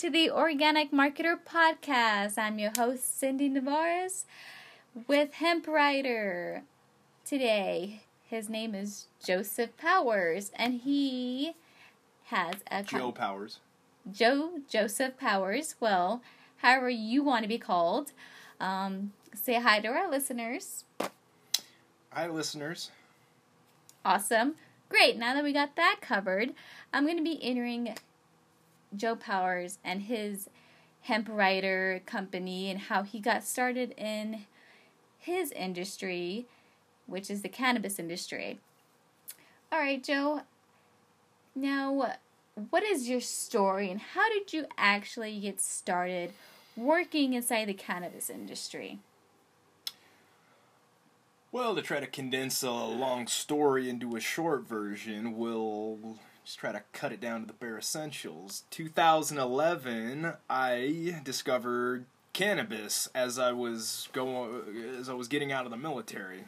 to the Organic Marketer Podcast. I'm your host, Cindy Navarez, with Hemp Rider. Today, his name is Joseph Powers, and he has a... Joseph Powers. Well, however you want to be called. Say hi to our listeners. Hi, listeners. Awesome. Great. Now that we got that covered, I'm going to be entering Joe Powers and his Hemp Rider company and how he got started in his industry, which is the cannabis industry. All right, Joe. Now, what is your story and how did you actually get started working inside the cannabis industry? Well, to try to condense a long story into a short version, we'll just try to cut it down to the bare essentials. 2011, I discovered cannabis as I was getting out of the military.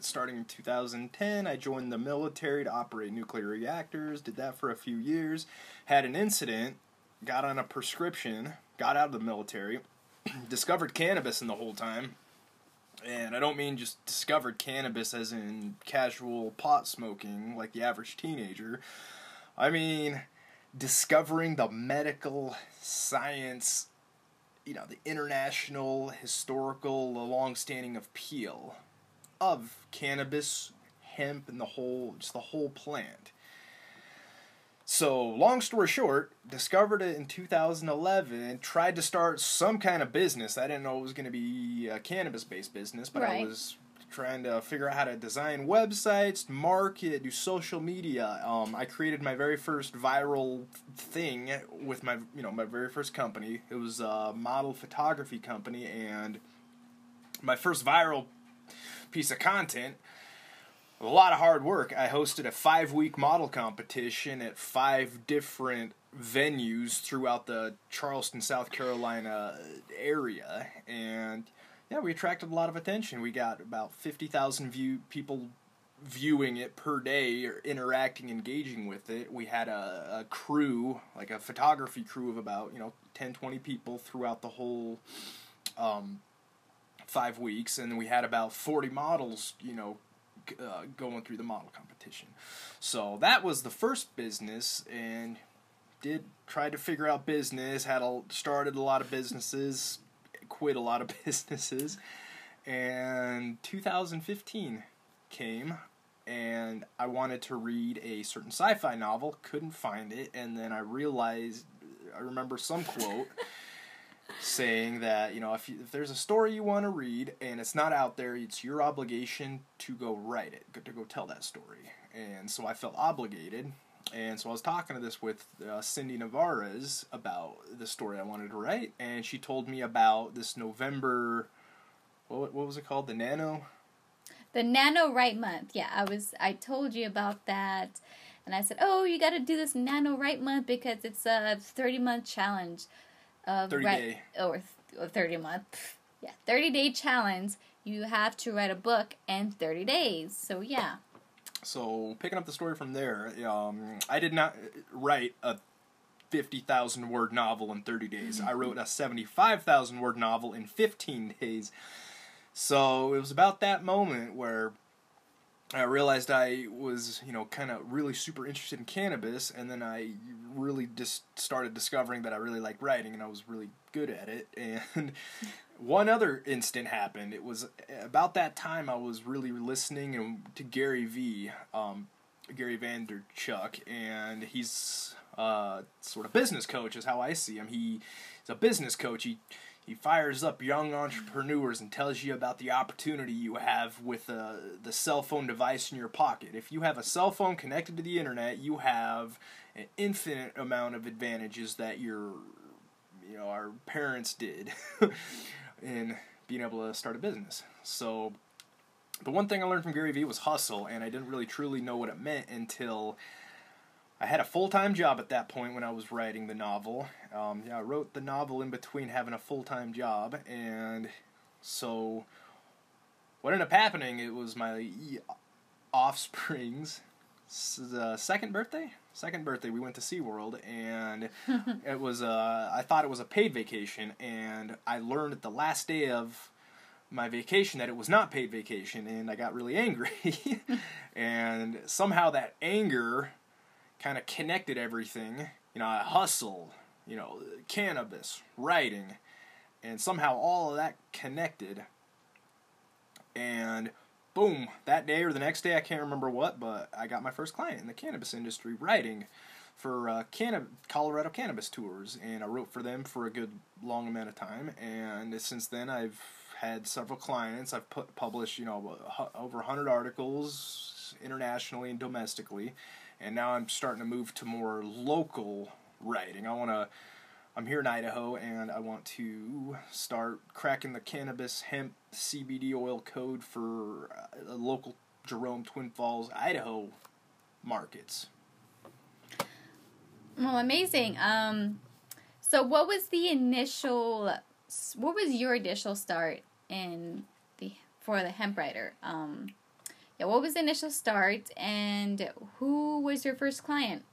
Starting in 2010, I joined the military to operate nuclear reactors, did that for a few years, had an incident, got on a prescription, got out of the military, discovered cannabis in the whole time. And I don't mean just discovered cannabis as in casual pot smoking like the average teenager. I mean discovering the medical science, you know, the international, historical, the long-standing appeal of cannabis, hemp, and the whole plant. So, long story short, discovered it in 2011, tried to start some kind of business. I didn't know it was going to be a cannabis-based business, but right. I was trying to figure out how to design websites, market, do social media. I created my very first viral thing with my very first company. It was a model photography company, and my first viral piece of content, a lot of hard work. I hosted a 5-week model competition at 5 different venues throughout the Charleston, South Carolina area. And yeah, we attracted a lot of attention. We got about 50,000 people viewing it per day or interacting, engaging with it. We had a crew, like a photography crew of about, 10, 20 people throughout the whole 5 weeks. And we had about 40 models, going through the model competition. So that was the first business, and tried to figure out business, started a lot of businesses, quit a lot of businesses, and 2015 came, and I wanted to read a certain sci-fi novel, couldn't find it, and then I remember some quote saying that, if there's a story you want to read and it's not out there, it's your obligation to go write it, to go tell that story. And so I felt obligated. And so I was talking to this with Cindy Navarez about the story I wanted to write. And she told me about this November, what was it called? The Nano Write Month. Yeah, I told you about that. And I said, you got to do this Nano Write Month because it's a 30-month challenge. 30-day challenge. You have to write a book in 30 days. So, yeah. So, picking up the story from there, I did not write a 50,000-word novel in 30 days. I wrote a 75,000-word novel in 15 days. So, it was about that moment where I realized I was, kind of really super interested in cannabis, and then I really just started discovering that I really liked writing, and I was really good at it, and one other instant happened. It was about that time I was really listening to Gary Vaynerchuk, and he's sort of business coach is how I see him. He's a business coach. He fires up young entrepreneurs and tells you about the opportunity you have with the cell phone device in your pocket. If you have a cell phone connected to the internet, you have an infinite amount of advantages that our parents did in being able to start a business. So the one thing I learned from Gary Vee was hustle, and I didn't really truly know what it meant until I had a full-time job at that point when I was writing the novel. I wrote the novel in between having a full-time job, and so what ended up happening, it was my offspring's second birthday, second birthday, we went to SeaWorld, and it was I thought it was a paid vacation, and I learned at the last day of my vacation that it was not paid vacation, and I got really angry. And somehow that anger kind of connected everything. You know, I hustle, you know, cannabis, writing, and somehow all of that connected. And boom, that day or the next day, I can't remember what, but I got my first client in the cannabis industry writing for Colorado Cannabis Tours, and I wrote for them for a good long amount of time, and since then I've had several clients. I've published, you know, over 100 articles internationally and domestically, and now I'm starting to move to more local writing. I'm here in Idaho, and I want to start cracking the cannabis hemp CBD oil code for the local Jerome, Twin Falls, Idaho markets. Well, amazing. So what was your initial start for the Hemp Rider? What was the initial start, and who was your first client?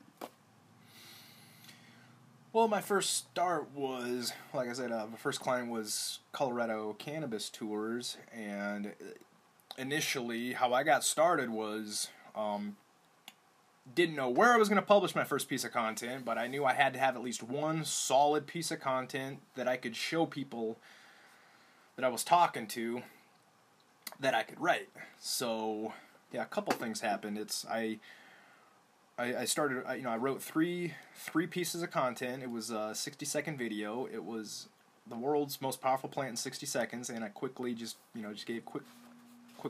Well, my first start was, like I said, my first client was Colorado Cannabis Tours, and initially how I got started was, didn't know where I was going to publish my first piece of content, but I knew I had to have at least one solid piece of content that I could show people that I was talking to that I could write. So, yeah, a couple things happened. I wrote three pieces of content. It was a 60-second video. It was the world's most powerful plant in 60 seconds, and I quickly just gave quick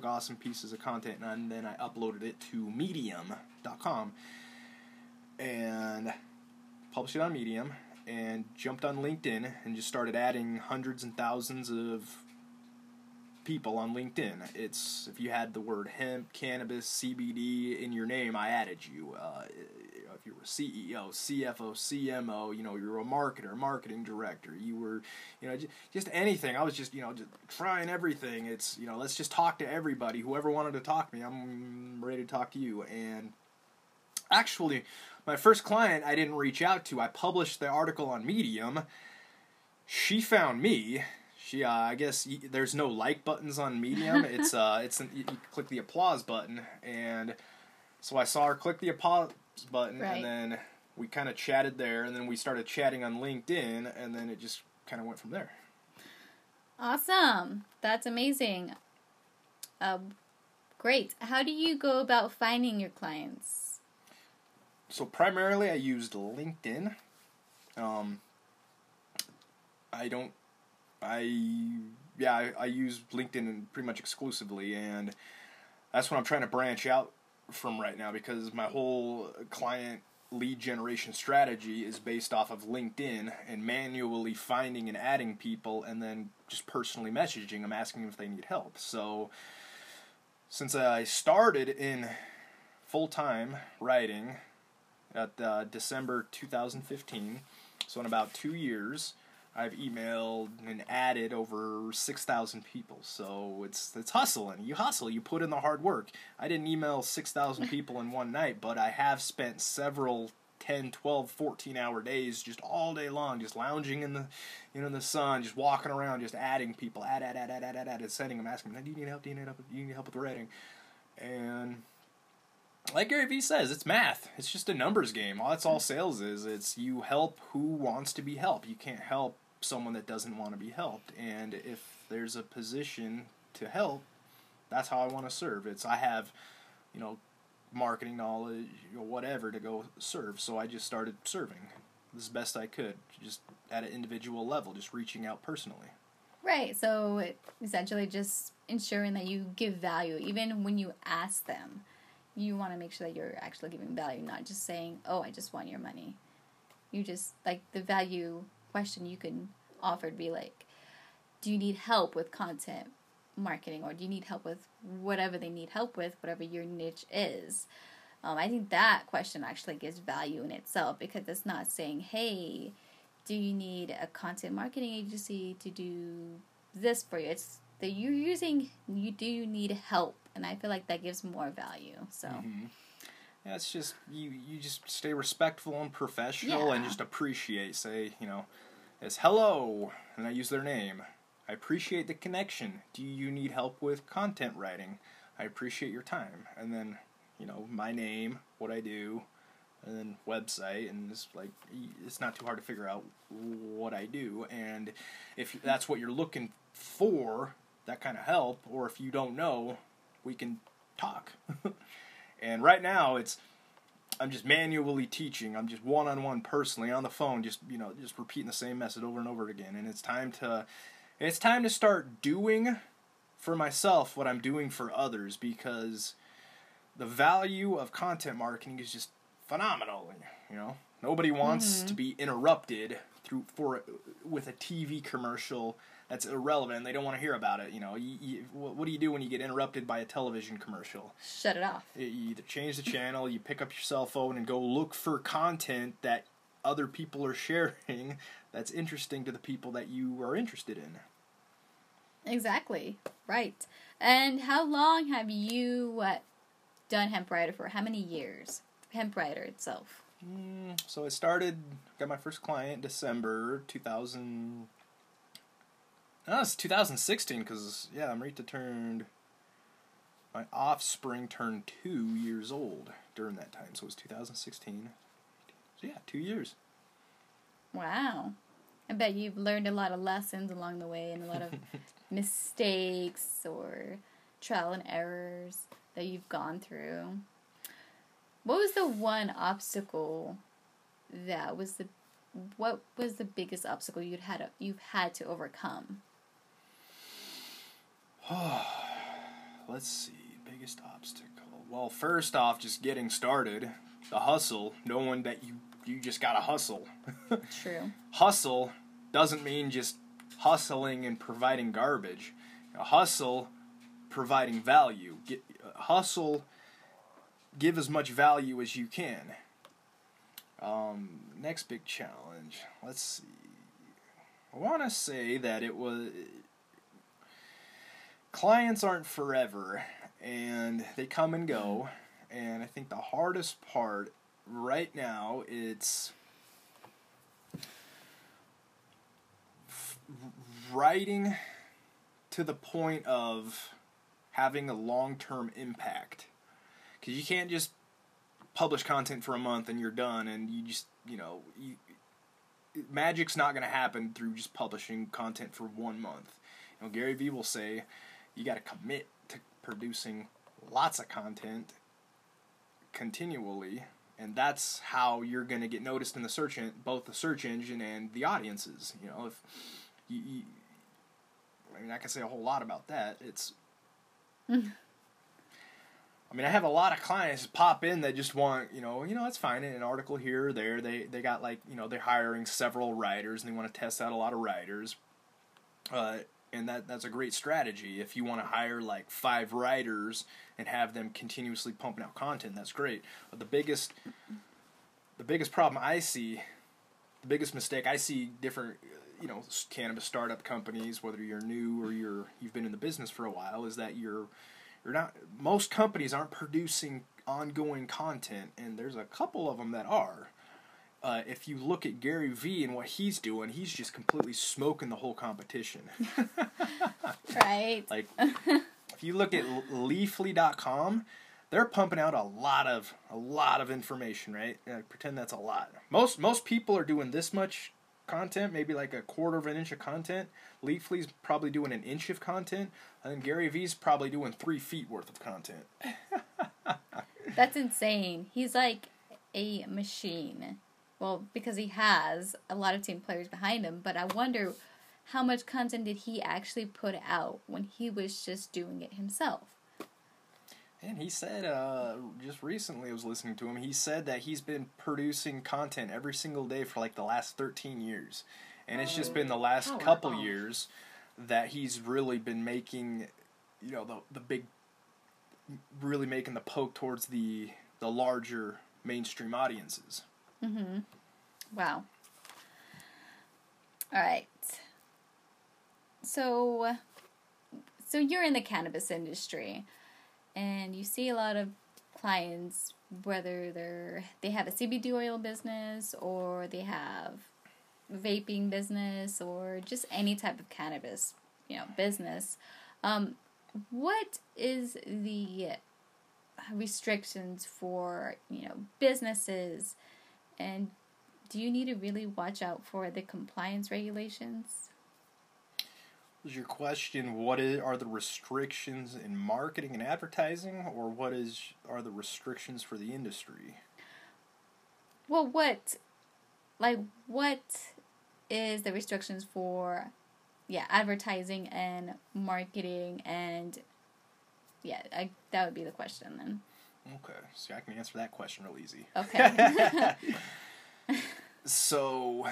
awesome pieces of content, and then I uploaded it to Medium.com and published it on Medium, and jumped on LinkedIn and just started adding hundreds and thousands of people on LinkedIn. It's if you had the word hemp, cannabis, CBD in your name, I added you. If you were CEO, CFO, CMO, you were a marketer, marketing director, you were, just anything. I was just trying everything. It's, let's just talk to everybody. Whoever wanted to talk to me, I'm ready to talk to you. And actually, my first client I didn't reach out to. I published the article on Medium. She found me. I guess there's no like buttons on Medium. You click the applause button, and so I saw her click the applause button, right. And then we kind of chatted there, and then we started chatting on LinkedIn, and then it just kind of went from there. Awesome, that's amazing. Great. How do you go about finding your clients? So primarily, I used LinkedIn. I use LinkedIn pretty much exclusively, and that's what I'm trying to branch out from right now, because my whole client lead generation strategy is based off of LinkedIn and manually finding and adding people, and then just personally messaging them, asking them if they need help. So since I started in full-time writing at December 2015, so in about 2 years, I've emailed and added over 6,000 people, so it's hustling. You hustle. You put in the hard work. I didn't email 6,000 people in one night, but I have spent several 10, 12, 14-hour days just all day long, just lounging in the, the sun, just walking around, just adding people, add, and sending them, asking them, do you need help with writing? And like Gary Vee says, it's math. It's just a numbers game. That's all sales is. It's you help who wants to be helped. You can't help someone that doesn't want to be helped. And if there's a position to help, that's how I want to serve. It's I have, marketing knowledge or whatever to go serve. So I just started serving as best I could, just at an individual level, just reaching out personally. Right. So essentially just ensuring that you give value, even when you ask them. You want to make sure that you're actually giving value, not just saying, oh, I just want your money. You just, like, the value question you can offer would be like, do you need help with content marketing, or do you need help with whatever they need help with, whatever your niche is? I think that question actually gives value in itself, because it's not saying, hey, do you need a content marketing agency to do this for you? It's that you're using, do you need help? And I feel like that gives more value. So, It's just, you just stay respectful and professional and just appreciate, say, you know, it's hello, and I use their name. I appreciate the connection. Do you need help with content writing? I appreciate your time. And then, you know, my name, what I do, and then website, and it's like, it's not too hard to figure out what I do. And if that's what you're looking for, that kind of help, or if you don't know, we can talk. And right now, I'm just manually teaching. I'm just one-on-one personally on the phone, just repeating the same message over and over again. And it's time to start doing for myself what I'm doing for others, because the value of content marketing is just phenomenal. You know, nobody wants to be interrupted with a TV commercial that's irrelevant. They don't want to hear about it. You know, what do you do when you get interrupted by a television commercial? Shut it off. You either change the channel, you pick up your cell phone, and go look for content that other people are sharing that's interesting to the people that you are interested in. Exactly. Right. And how long have you done Hemp Rider for? How many years? Hemp Rider itself. So I got my first client December 2000. No, it's 2016, because, I'm right to turn, my offspring turned 2 years old during that time, so it was 2016. So, 2 years. Wow. I bet you've learned a lot of lessons along the way, and a lot of mistakes or trial and errors that you've gone through. What was the one obstacle that was what was the biggest obstacle you've had to overcome? Let's see. Biggest obstacle. Well, first off, just getting started. The hustle. Knowing that you just gotta hustle. True. Hustle doesn't mean just hustling and providing garbage. Hustle, providing value. Give as much value as you can. Next big challenge. Let's see. I want to say that it was, clients aren't forever, and they come and go. And I think the hardest part right now, it's writing to the point of having a long-term impact. Because you can't just publish content for a month and you're done, and magic's not going to happen through just publishing content for 1 month. You know, Gary V will say you got to commit to producing lots of content continually, and that's how you're going to get noticed in the both the search engine and the audiences. You know, if you I mean, I can say a whole lot about that. It's I mean, I have a lot of clients pop in that just want, it's fine, an article here or there. They got, they're hiring several writers, and they want to test out a lot of writers. And that's a great strategy. If you want to hire, 5 writers and have them continuously pumping out content, that's great. But the biggest problem I see, the biggest mistake I see different, cannabis startup companies, whether you're new or you've been in the business for a while, is that most companies aren't producing ongoing content, and there's a couple of them that are. If you look at Gary V and what he's doing, he's just completely smoking the whole competition. Right. If you look at leafly.com, they're pumping out a lot of information, right? Pretend that's a lot. Most people are doing this much content, maybe a quarter of an inch of content. Leafly's probably doing an inch of content, and then Gary V's probably doing 3 feet worth of content. That's insane. He's like a machine. Well, because he has a lot of team players behind him, but I wonder how much content did he actually put out when he was just doing it himself. And he said, just recently I was listening to him, he said that he's been producing content every single day for the last 13 years. And it's just been the last couple years that he's really been making, really making the poke towards the larger mainstream audiences. Mm-hmm. Wow. All right. So you're in the cannabis industry, and you see a lot of clients whether they have a CBD oil business or they have vaping business or just any type of cannabis, business. What is the restrictions for, businesses, and do you need to really watch out for the compliance regulations? Was your question, are the restrictions in marketing and advertising, or are the restrictions for the industry? Well, what is the restrictions for, advertising and marketing, and that would be the question then. Okay, so I can answer that question real easy. Okay. So,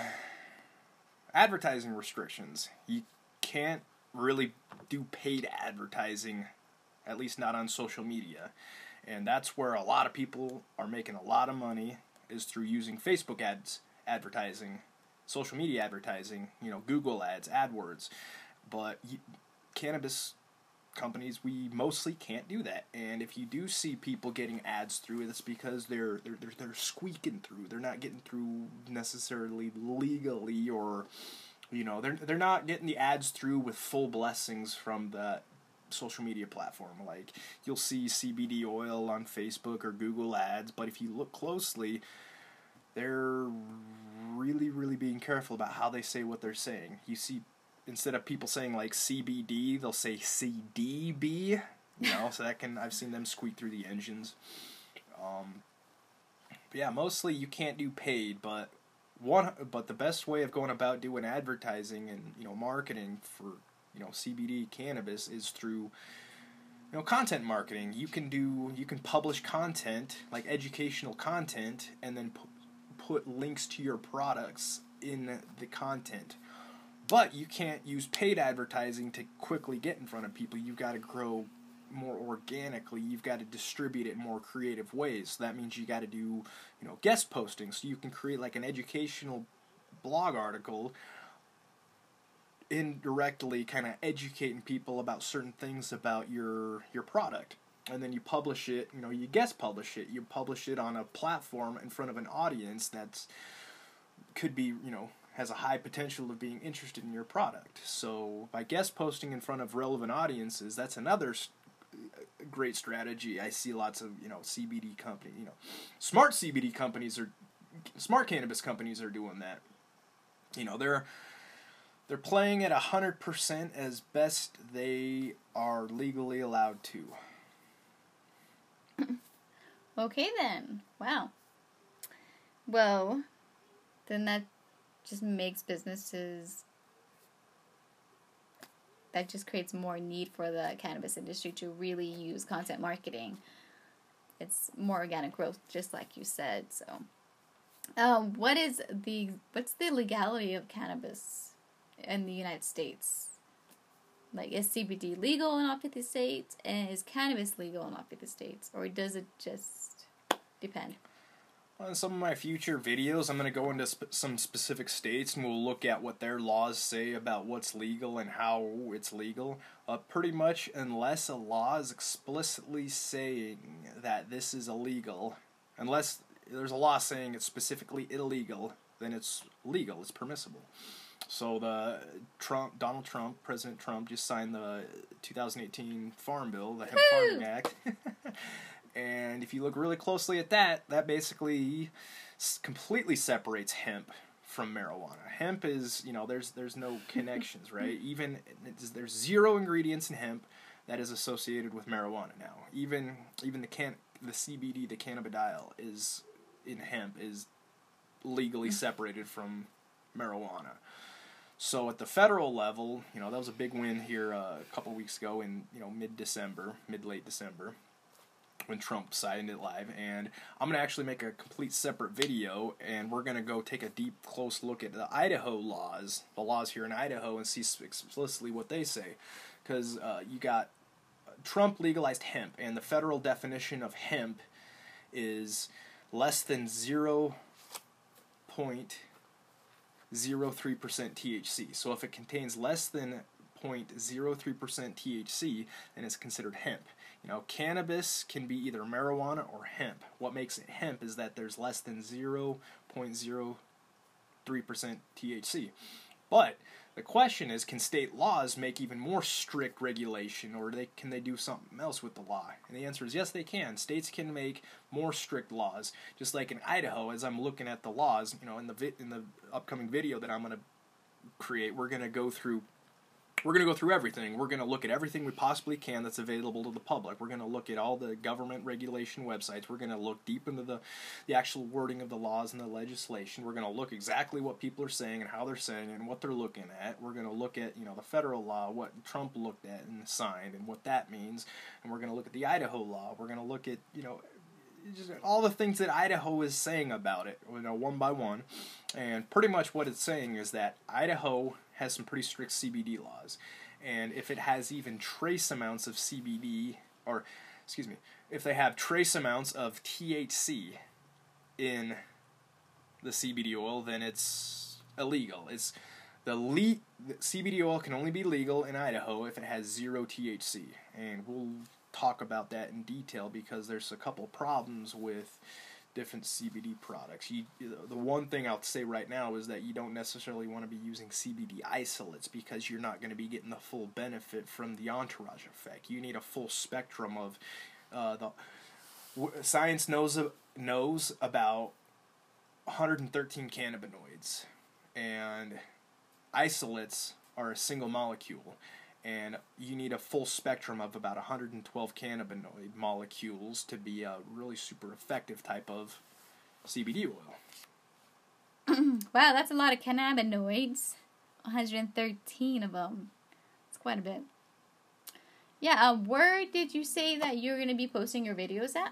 advertising restrictions. You can't really do paid advertising, at least not on social media. And that's where a lot of people are making a lot of money, is through using Facebook ads, advertising, social media advertising, Google ads, AdWords. But cannabis companies, we mostly can't do that. And if you do see people getting ads through, it's because they're squeaking through. They're not getting through necessarily legally, or they're not getting the ads through with full blessings from the social media platform. Like, you'll see CBD oil on Facebook or Google ads, but if you look closely, they're really, really being careful about how they say what they're saying. You see, instead of people saying like CBD, they'll say CDB, so that can, I've seen them squeak through the engines. But yeah, mostly you can't do paid, but the best way of going about doing advertising and, marketing for, CBD cannabis is through, content marketing. You can publish content, like educational content, and then put links to your products in the content. But you can't use paid advertising to quickly get in front of people. You've got to grow more organically. You've got to distribute it in more creative ways. So that means you got to do, guest posting. So you can create like an educational blog article, indirectly kind of educating people about certain things about your product. And then you publish it, you guest publish it. You publish it on a platform in front of an audience that's could be, has a high potential of being interested in your product. So by guest posting in front of relevant audiences, that's another great strategy. I see lots of, CBD company, smart CBD companies or smart cannabis companies are doing that. They're playing at 100% as best they are legally allowed to. Okay then. Wow. Well, then that just creates more need for the cannabis industry to really use content marketing. It's more organic growth, just like you said. So, what's the legality of cannabis in the United States? Like, is CBD legal in all 50 states, and is cannabis legal in all 50 states, or does it just depend? On some of my future videos, I'm going to go into some specific states, and we'll look at what their laws say about what's legal and how it's legal. Pretty much, unless a law is explicitly saying that this is illegal, unless there's a law saying it's specifically illegal, then it's legal, it's permissible. So President Trump just signed the 2018 Farm Bill, the Hemp Farming Act. And if you look really closely at that, that basically completely separates hemp from marijuana. Hemp is, there's no connections, right? Even there's zero ingredients in hemp that is associated with marijuana now. Even the CBD, the cannabidiol, is in hemp is legally separated from marijuana. So at the federal level, that was a big win here a couple weeks ago in mid-late December, when Trump signed it live. And I'm going to actually make a complete separate video, and we're going to go take a deep, close look at the Idaho laws, the laws here in Idaho, and see explicitly what they say. Because you got Trump legalized hemp, and the federal definition of hemp is less than 0.03% THC. So if it contains less than 0.03% THC, then it's considered hemp. You know, cannabis can be either marijuana or hemp. What makes it hemp is that there's less than 0.03% THC. But the question is, can state laws make even more strict regulation, or can they do something else with the law? And the answer is yes, they can. States can make more strict laws. Just like in Idaho, as I'm looking at the laws, you know, in the upcoming video that I'm going to create, we're going to go through everything. We're going to look at everything we possibly can that's available to the public. We're going to look at all the government regulation websites. We're going to look deep into the actual wording of the laws and the legislation. We're going to look exactly what people are saying and how they're saying it and what they're looking at. We're going to look at, you know, the federal law, what Trump looked at and signed and what that means. And we're going to look at the Idaho law. We're going to look at, you know, just all the things that Idaho is saying about it, you know, one by one. And pretty much what it's saying is that Idaho has some pretty strict CBD laws, and if it has even trace amounts of CBD, or excuse me, if they have trace amounts of THC in the CBD oil, then it's illegal. It's the CBD oil can only be legal in Idaho if it has 0 THC, and we'll talk about that in detail because there's a couple problems with different CBD products. The one thing I'll say right now is that you don't necessarily want to be using CBD isolates because you're not going to be getting the full benefit from the entourage effect. You need a full spectrum of science knows about 113 cannabinoids, and isolates are a single molecule. And you need a full spectrum of about 112 cannabinoid molecules to be a really super effective type of CBD oil. Wow, that's a lot of cannabinoids. 113 of them. That's quite a bit. Yeah, where did you say that you're going to be posting your videos at?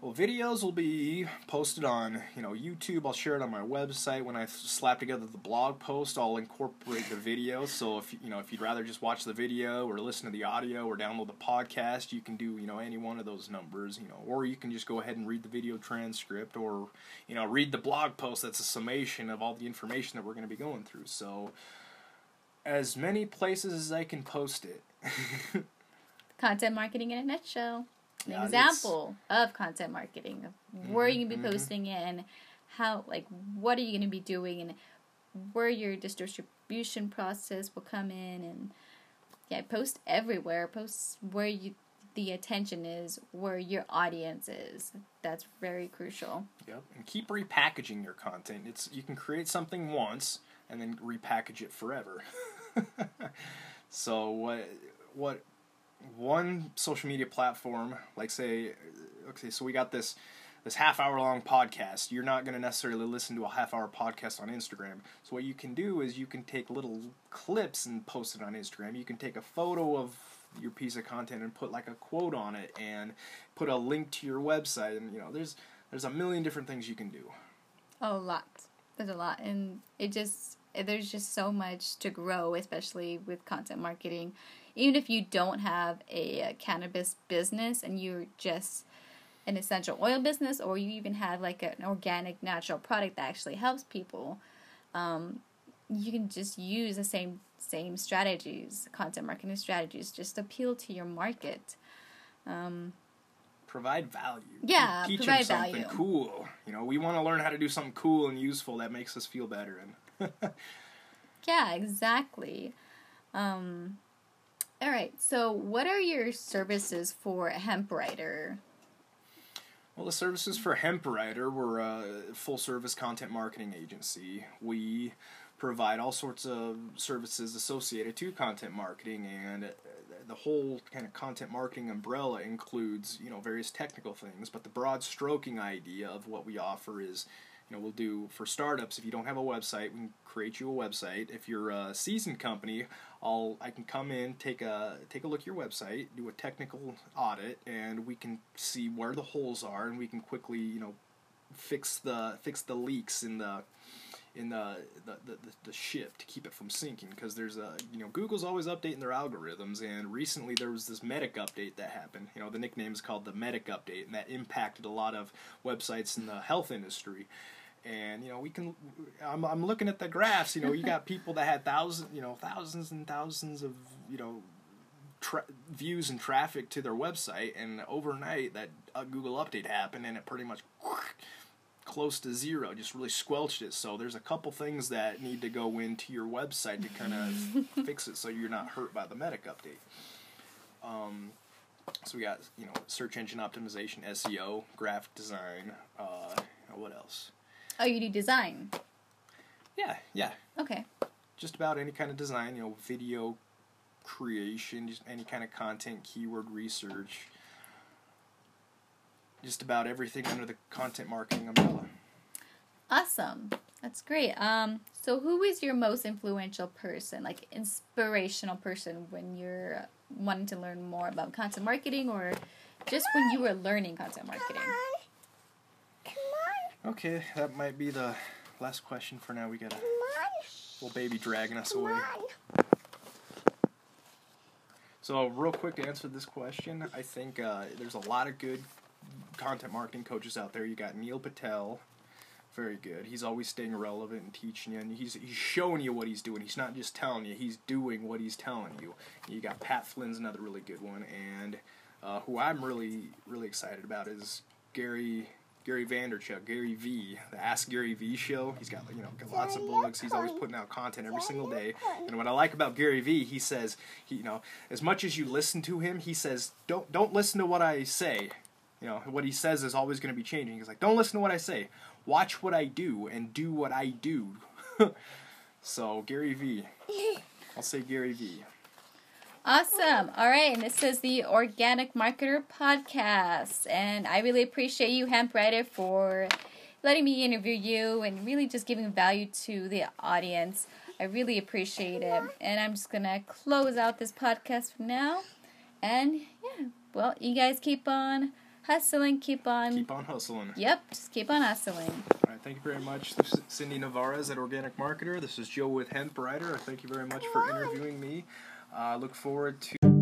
Well, videos will be posted on, you know, YouTube. I'll share it on my website. When I slap together the blog post, I'll incorporate the video. So if you know, if you'd rather just watch the video or listen to the audio or download the podcast, you can do, you know, any one of those numbers, you know, or you can just go ahead and read the video transcript, or, you know, read the blog post. That's a summation of all the information that we're going to be going through. So as many places as I can post it. Content marketing in a nutshell. An example of content marketing, where you can be posting in, how, like, what are you going to be doing, and where your distribution process will come in, and yeah, post everywhere, post where the attention is, where your audience is. That's very crucial. Yep, and keep repackaging your content. It's you can create something once and then repackage it forever. So what one social media platform, like say, okay, so we got this half-hour-long podcast. You're not going to necessarily listen to a half-hour podcast on Instagram. So what you can do is you can take little clips and post it on Instagram. You can take a photo of your piece of content and put like a quote on it and put a link to your website. And, you know, there's a million different things you can do. A lot. There's a lot. And there's just so much to grow, especially with content marketing. Even if you don't have a cannabis business and you're just an essential oil business, or you even have like an organic natural product that actually helps people, you can just use the same strategies, content marketing strategies, just appeal to your market. Provide value. Yeah, teach them something cool. You know, we want to learn how to do something cool and useful that makes us feel better. And yeah, exactly. All right, so what are your services for Hemp Rider? Well, the services for Hemp Rider, we're a full-service content marketing agency. We provide all sorts of services associated to content marketing, and the whole kind of content marketing umbrella includes, you know, various technical things, but the broad stroking idea of what we offer is, you know, we'll do, for startups, if you don't have a website, we can create you a website. If you're a seasoned company, I can come in, take a look at your website, do a technical audit, and we can see where the holes are, and we can quickly, you know, fix the leaks in the ship to keep it from sinking, because there's a, you know, Google's always updating their algorithms, and recently there was this Medic update that happened. You know, the nickname is called the Medic update, and that impacted a lot of websites in the health industry. And, you know, I'm looking at the graphs. You know, you got people that had thousands and thousands of, you know, views and traffic to their website, and overnight that Google update happened and it pretty much close to zero, just really squelched it. So there's a couple things that need to go into your website to kind of fix it so you're not hurt by the medic update. So we got, you know, search engine optimization, SEO, graphic design, what else? Oh, you do design? Yeah, yeah. Okay. Just about any kind of design, you know, video creation, just any kind of content, keyword research, just about everything under the content marketing umbrella. Awesome. That's great. So who is your most influential person, like inspirational person, when you're wanting to learn more about content marketing, or just when you were learning content marketing? Come on. Okay, that might be the last question for now. We got a little baby dragging us away. So real quick to answer this question, I think there's a lot of good content marketing coaches out there. You got Neil Patel, very good. He's always staying relevant and teaching you, and he's showing you what he's doing. He's not just telling you, he's doing what he's telling you. You got Pat Flynn's another really good one, and who I'm really excited about is Gary Vaynerchuk, Gary V, the Ask Gary V Show. He's got, you know, lots of blogs. He's always putting out content every single day. And what I like about Gary V, he says, you know, as much as you listen to him, he says, don't listen to what I say. You know, what he says is always going to be changing. He's like, don't listen to what I say. Watch what I do and do what I do. So, Gary V. I'll say Gary V. Awesome. All right, and this is the Organic Marketer Podcast, and I really appreciate you, Hemp Rider, for letting me interview you and really just giving value to the audience. I really appreciate it, and I'm just going to close out this podcast for now, and yeah, well, you guys keep on hustling, keep on hustling. Yep, just keep on hustling. All right, thank you very much. This is Cindy Navarez at Organic Marketer. This is Joe with Hemp Rider. Thank you very much for interviewing me. I look forward to...